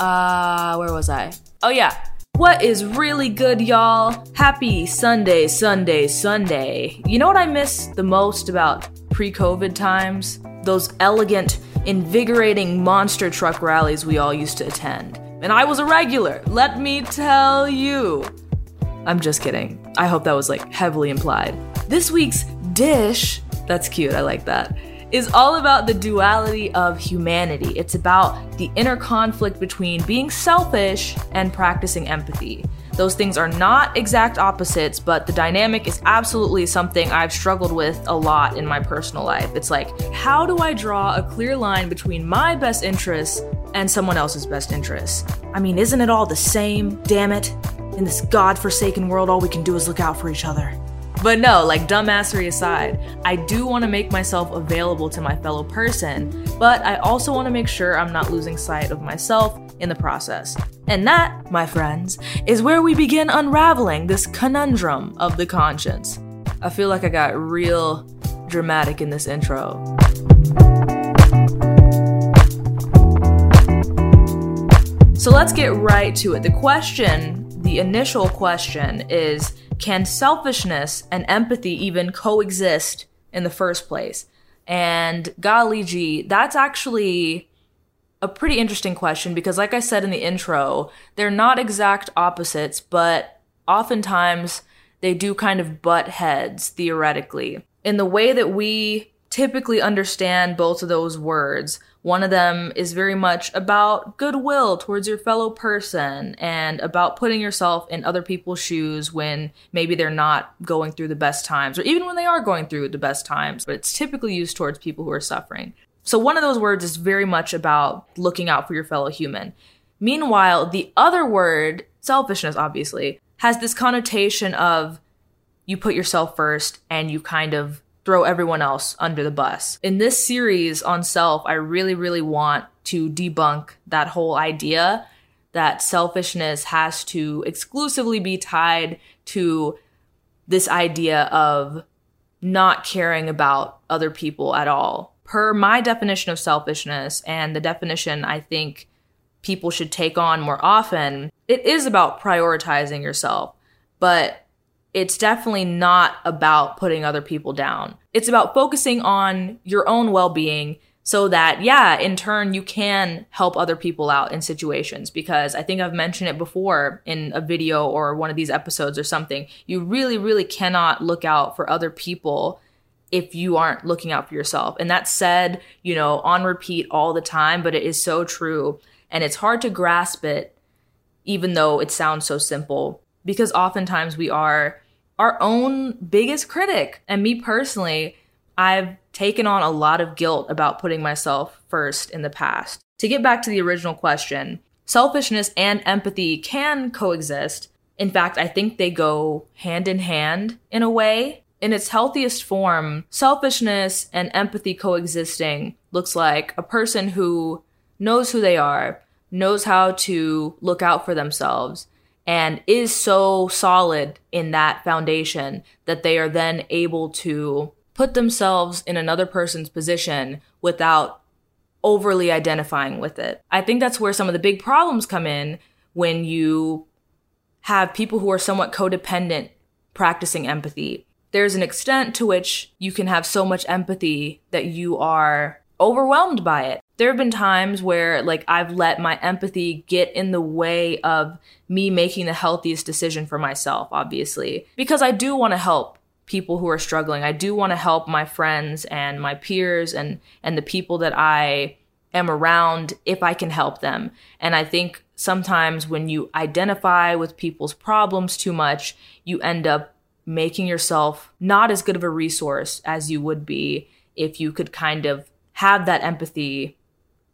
Where was I? Oh yeah. What is really good, y'all? Happy Sunday, Sunday, Sunday. You know what I miss the most about pre-COVID times? Those elegant, invigorating monster truck rallies we all used to attend. And I was a regular, let me tell you. I'm just kidding. I hope that was like heavily implied. This week's dish, that's cute, I like that, is all about the duality of humanity. It's about the inner conflict between being selfish and practicing empathy. Those things are not exact opposites, but the dynamic is absolutely something I've struggled with a lot in my personal life. It's like, how do I draw a clear line between my best interests and someone else's best interests? I mean, isn't it all the same? Damn it. In this godforsaken world, all we can do is look out for each other. But no, like dumbassery aside, I do want to make myself available to my fellow person, but I also want to make sure I'm not losing sight of myself in the process. And that, my friends, is where we begin unraveling this conundrum of the conscience. I feel like I got real dramatic in this intro. So let's get right to it. The initial question is, can selfishness and empathy even coexist in the first place? And golly gee, that's actually a pretty interesting question because like I said in the intro, they're not exact opposites, but oftentimes they do kind of butt heads theoretically. In the way that we typically understand both of those words, one of them is very much about goodwill towards your fellow person and about putting yourself in other people's shoes when maybe they're not going through the best times or even when they are going through the best times, but it's typically used towards people who are suffering. So one of those words is very much about looking out for your fellow human. Meanwhile, the other word, selfishness obviously, has this connotation of you put yourself first and you kind of throw everyone else under the bus. In this series on self, I really, want to debunk that whole idea that selfishness has to exclusively be tied to this idea of not caring about other people at all. Per my definition of selfishness and the definition I think people should take on more often, it is about prioritizing yourself, but it's definitely not about putting other people down. It's about focusing on your own well-being so that, yeah, in turn, you can help other people out in situations. Because I think I've mentioned it before in a video or one of these episodes or something. You really, cannot look out for other people if you aren't looking out for yourself. And that's said, you know, on repeat all the time, but it is so true. And it's hard to grasp it, even though it sounds so simple. Because oftentimes we are our own biggest critic. And me personally, I've taken on a lot of guilt about putting myself first in the past. To get back to the original question, selfishness and empathy can coexist. In fact, I think they go hand in hand in a way. In its healthiest form, selfishness and empathy coexisting looks like a person who knows who they are, knows how to look out for themselves, and is so solid in that foundation that they are then able to put themselves in another person's position without overly identifying with it. I think that's where some of the big problems come in when you have people who are somewhat codependent practicing empathy. There's an extent to which you can have so much empathy that you are overwhelmed by it. There have been times where like I've let my empathy get in the way of me making the healthiest decision for myself, obviously, because I do want to help people who are struggling. I do want to help my friends and my peers and the people that I am around if I can help them. And I think sometimes when you identify with people's problems too much, you end up making yourself not as good of a resource as you would be if you could kind of have that empathy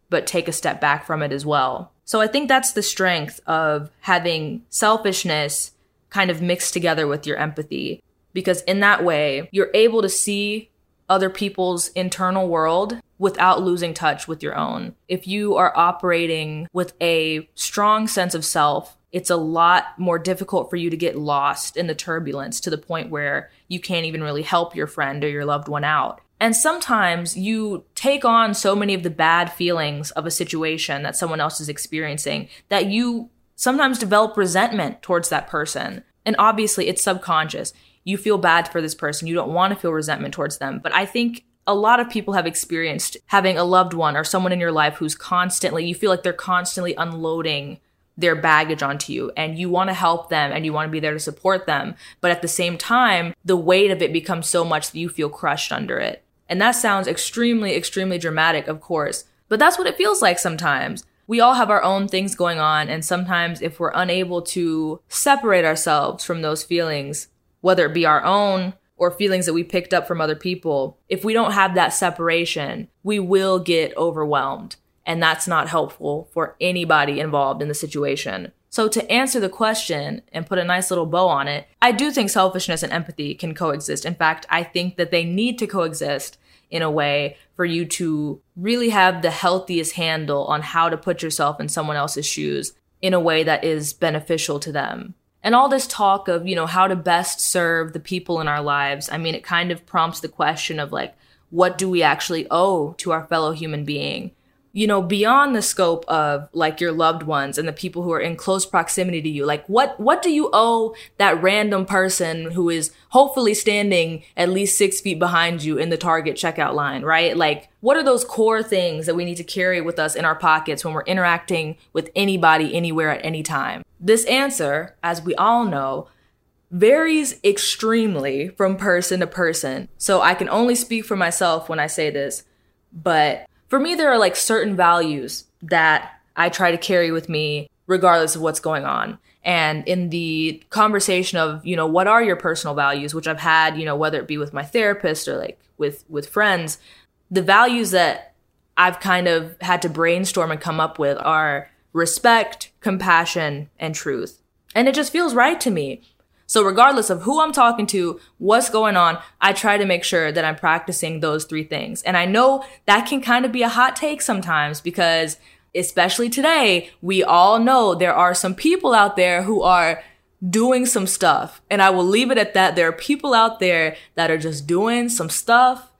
but take a step back from it as well. So I think that's the strength of having selfishness kind of mixed together with your empathy, because in that way, you're able to see other people's internal world without losing touch with your own. If you are operating with a strong sense of self, it's a lot more difficult for you to get lost in the turbulence to the point where you can't even really help your friend or your loved one out. And sometimes you take on so many of the bad feelings of a situation that someone else is experiencing that you sometimes develop resentment towards that person. And obviously it's subconscious. You feel bad for this person. You don't want to feel resentment towards them. But I think a lot of people have experienced having a loved one or someone in your life who's constantly, you feel like they're constantly unloading their baggage onto you, and you want to help them and you want to be there to support them. But at the same time, the weight of it becomes so much that you feel crushed under it. And that sounds extremely, extremely dramatic, of course, but that's what it feels like sometimes. We all have our own things going on, and sometimes if we're unable to separate ourselves from those feelings, whether it be our own or feelings that we picked up from other people, if we don't have that separation, we will get overwhelmed. And that's not helpful for anybody involved in the situation. So to answer the question and put a nice little bow on it, I do think selfishness and empathy can coexist. In fact, I think that they need to coexist in a way for you to really have the healthiest handle on how to put yourself in someone else's shoes in a way that is beneficial to them. And all this talk of, you know, how to best serve the people in our lives, I mean, it kind of prompts the question of like, what do we actually owe to our fellow human being? You know, beyond the scope of like your loved ones and the people who are in close proximity to you, like what do you owe that random person who is hopefully standing at least 6 feet behind you in the Target checkout line, right? Like, what are those core things that we need to carry with us in our pockets when we're interacting with anybody, anywhere, at any time? This answer, as we all know, varies extremely from person to person. So I can only speak for myself when I say this, but for me, there are like certain values that I try to carry with me regardless of what's going on. And in the conversation of, you know, what are your personal values, which I've had, you know, whether it be with my therapist or like with friends, the values that I've kind of had to brainstorm and come up with are respect, compassion, and truth. And it just feels right to me. So regardless of who I'm talking to, what's going on, I try to make sure that I'm practicing those three things. And I know that can kind of be a hot take sometimes because especially today, we all know there are some people out there who are doing some stuff. And I will leave it at that. There are people out there that are just doing some stuff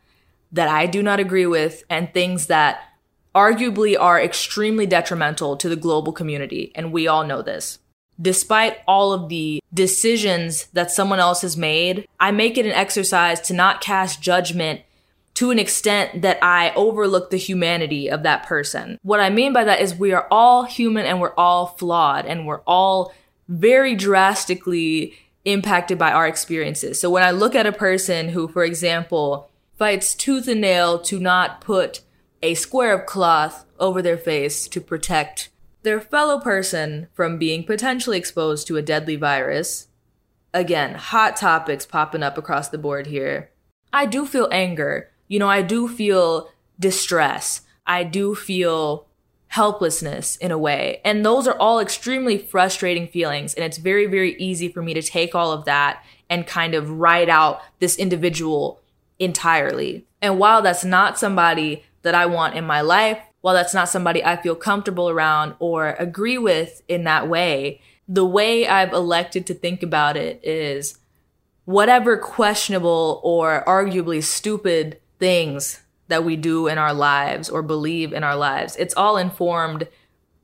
that I do not agree with and things that arguably are extremely detrimental to the global community. And we all know this. Despite all of the decisions that someone else has made, I make it an exercise to not cast judgment to an extent that I overlook the humanity of that person. What I mean by that is we are all human and we're all flawed and we're all very drastically impacted by our experiences. So when I look at a person who, for example, fights tooth and nail to not put a square of cloth over their face to protect their fellow person from being potentially exposed to a deadly virus. Again, hot topics popping up across the board here. I do feel anger. You know, I do feel distress. I do feel helplessness in a way. And those are all extremely frustrating feelings. And it's very, very easy for me to take all of that and kind of write out this individual entirely. And while that's not somebody that I want in my life, while that's not somebody I feel comfortable around or agree with in that way, the way I've elected to think about it is whatever questionable or arguably stupid things that we do in our lives or believe in our lives, it's all informed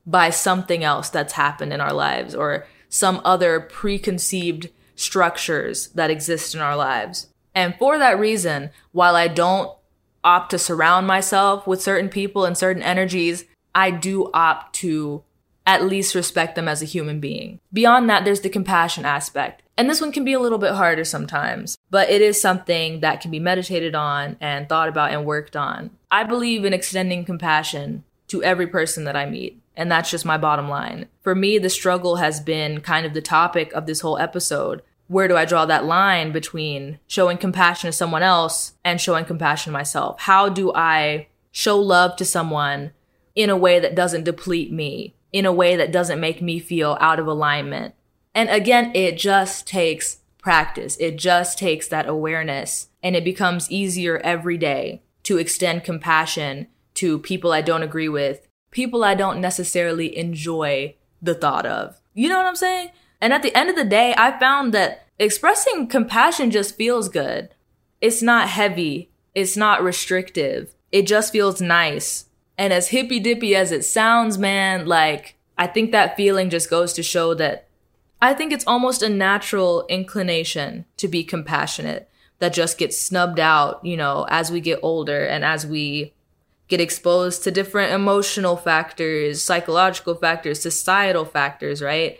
by something else that's happened in our lives or some other preconceived structures that exist in our lives. And for that reason, while I don't opt to surround myself with certain people and certain energies, I do opt to at least respect them as a human being. Beyond that, there's the compassion aspect. And this one can be a little bit harder sometimes, but it is something that can be meditated on and thought about and worked on. I believe in extending compassion to every person that I meet. And that's just my bottom line. For me, the struggle has been kind of the topic of this whole episode. Where do I draw that line between showing compassion to someone else and showing compassion to myself? How do I show love to someone in a way that doesn't deplete me, in a way that doesn't make me feel out of alignment? And again, it just takes practice. It just takes that awareness, and it becomes easier every day to extend compassion to people I don't agree with, people I don't necessarily enjoy the thought of. You know what I'm saying? And at the end of the day, I found that expressing compassion just feels good. It's not heavy. It's not restrictive. It just feels nice. And as hippy-dippy as it sounds, man, like, I think that feeling just goes to show that I think it's almost a natural inclination to be compassionate that just gets snubbed out, you know, as we get older and as we get exposed to different emotional factors, psychological factors, societal factors, right?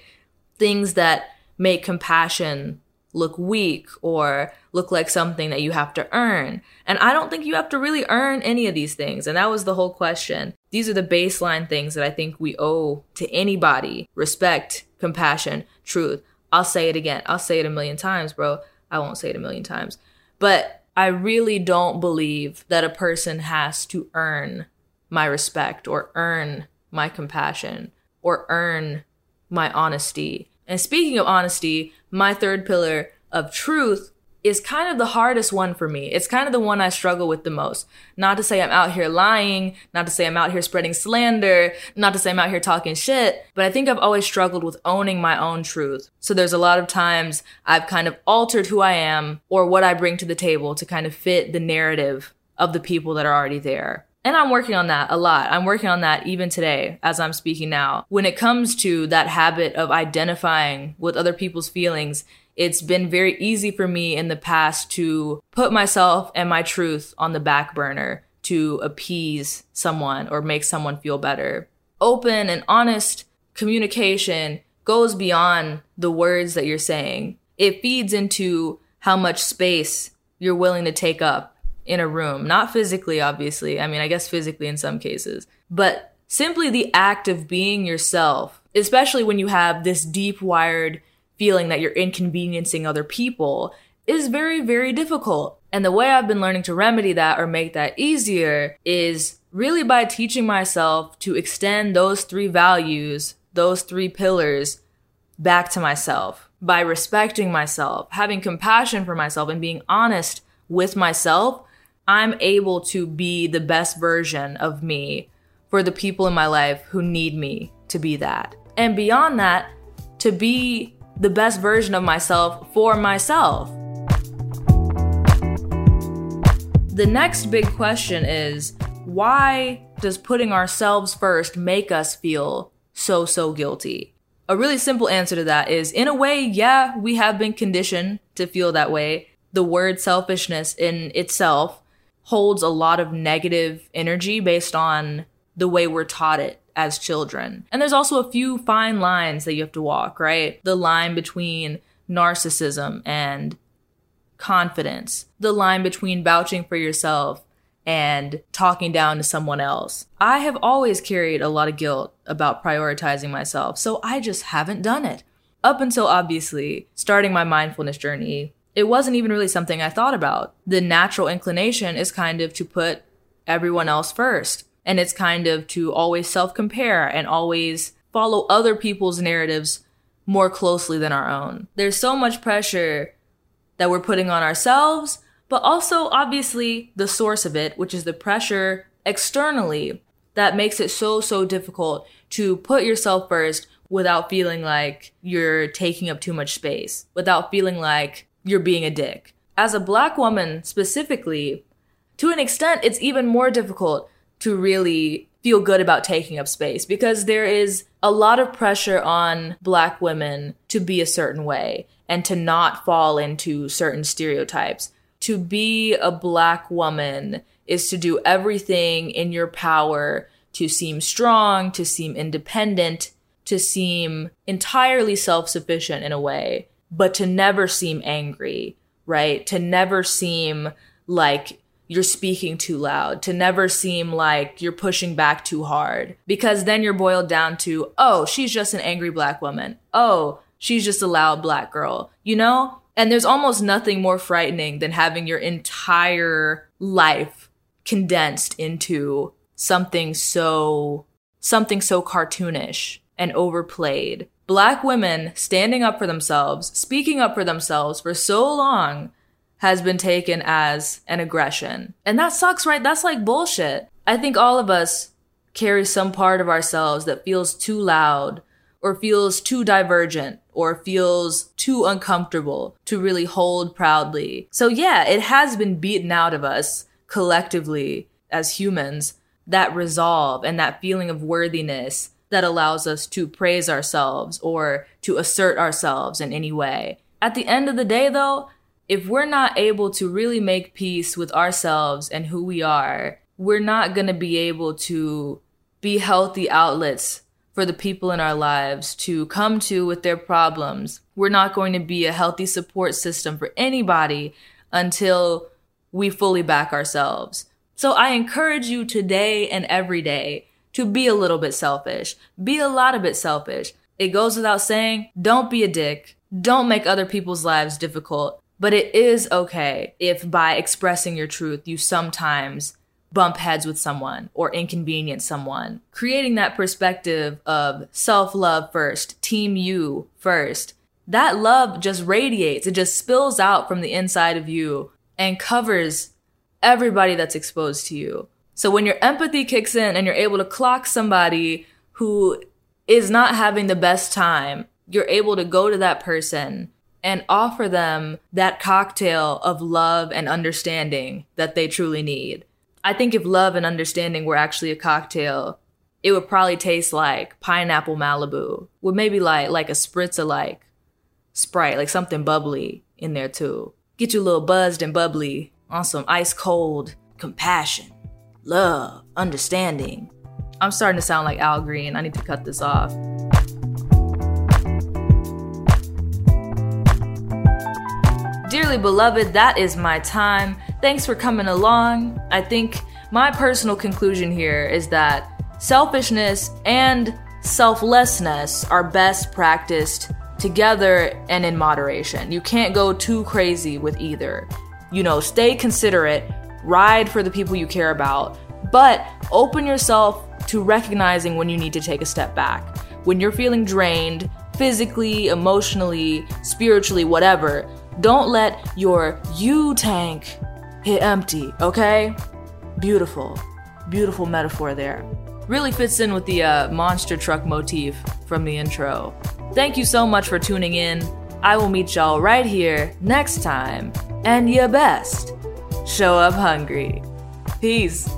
Things that make compassion look weak or look like something that you have to earn. And I don't think you have to really earn any of these things. And that was the whole question. These are the baseline things that I think we owe to anybody. Respect, compassion, truth. I'll say it again. I'll say it a million times, bro. I won't say it a million times. But I really don't believe that a person has to earn my respect or earn my compassion or earn my honesty. And speaking of honesty, my third pillar of truth is kind of the hardest one for me. It's kind of the one I struggle with the most. Not to say I'm out here lying, not to say I'm out here spreading slander, not to say I'm out here talking shit, but I think I've always struggled with owning my own truth. So there's a lot of times I've kind of altered who I am or what I bring to the table to kind of fit the narrative of the people that are already there. And I'm working on that a lot. I'm working on that even today as I'm speaking now. When it comes to that habit of identifying with other people's feelings, it's been very easy for me in the past to put myself and my truth on the back burner to appease someone or make someone feel better. Open and honest communication goes beyond the words that you're saying. It feeds into how much space you're willing to take up in a room, not physically, obviously. I mean, I guess physically in some cases, but simply the act of being yourself, especially when you have this deep wired feeling that you're inconveniencing other people, is very, very difficult. And the way I've been learning to remedy that or make that easier is really by teaching myself to extend those three values, those three pillars back to myself by respecting myself, having compassion for myself, and being honest with myself. I'm able to be the best version of me for the people in my life who need me to be that. And beyond that, to be the best version of myself for myself. The next big question is, why does putting ourselves first make us feel so guilty? A really simple answer to that is, in a way, yeah, we have been conditioned to feel that way. The word selfishness in itself holds a lot of negative energy based on the way we're taught it as children. And there's also a few fine lines that you have to walk, right? The line between narcissism and confidence, the line between vouching for yourself and talking down to someone else. I have always carried a lot of guilt about prioritizing myself, so I just haven't done it. Up until obviously starting my mindfulness journey, it wasn't even really something I thought about. The natural inclination is kind of to put everyone else first. And it's kind of to always self-compare and always follow other people's narratives more closely than our own. There's so much pressure that we're putting on ourselves, but also obviously the source of it, which is the pressure externally, that makes it so difficult to put yourself first without feeling like you're taking up too much space, without feeling like you're being a dick. As a Black woman specifically, to an extent, it's even more difficult to really feel good about taking up space because there is a lot of pressure on Black women to be a certain way and to not fall into certain stereotypes. To be a Black woman is to do everything in your power to seem strong, to seem independent, to seem entirely self-sufficient in a way, but to never seem angry, right? To never seem like you're speaking too loud, to never seem like you're pushing back too hard, because then you're boiled down to, oh, she's just an angry Black woman. Oh, she's just a loud Black girl, you know? And there's almost nothing more frightening than having your entire life condensed into something so cartoonish and overplayed. Black women standing up for themselves, speaking up for themselves for so long has been taken as an aggression. And that sucks, right? That's like bullshit. I think all of us carry some part of ourselves that feels too loud or feels too divergent or feels too uncomfortable to really hold proudly. So yeah, it has been beaten out of us collectively as humans, that resolve and that feeling of worthiness that allows us to praise ourselves or to assert ourselves in any way. At the end of the day, though, if we're not able to really make peace with ourselves and who we are, we're not going to be able to be healthy outlets for the people in our lives to come to with their problems. We're not going to be a healthy support system for anybody until we fully back ourselves. So I encourage you today and every day to be a little bit selfish. Be a lot of bit selfish. It goes without saying, don't be a dick. Don't make other people's lives difficult. But it is okay if by expressing your truth, you sometimes bump heads with someone or inconvenience someone. Creating that perspective of self-love first, team you first, that love just radiates. It just spills out from the inside of you and covers everybody that's exposed to you. So when your empathy kicks in and you're able to clock somebody who is not having the best time, you're able to go to that person and offer them that cocktail of love and understanding that they truly need. I think if love and understanding were actually a cocktail, it would probably taste like pineapple Malibu, with maybe like a spritz of like Sprite, like something bubbly in there too. Get you a little buzzed and bubbly on some ice cold compassion, love, understanding. I'm starting to sound like Al Green. I need to cut this off. Dearly beloved, that is my time. Thanks for coming along. I think my personal conclusion here is that selfishness and selflessness are best practiced together and in moderation. You can't go too crazy with either. You know, stay considerate, ride for the people you care about, but open yourself to recognizing when you need to take a step back. When you're feeling drained, physically, emotionally, spiritually, whatever, don't let your U-tank hit empty, okay? Beautiful. Beautiful metaphor there. Really fits in with the monster truck motif from the intro. Thank you so much for tuning in. I will meet y'all right here next time. And ya best. Show up hungry. Peace.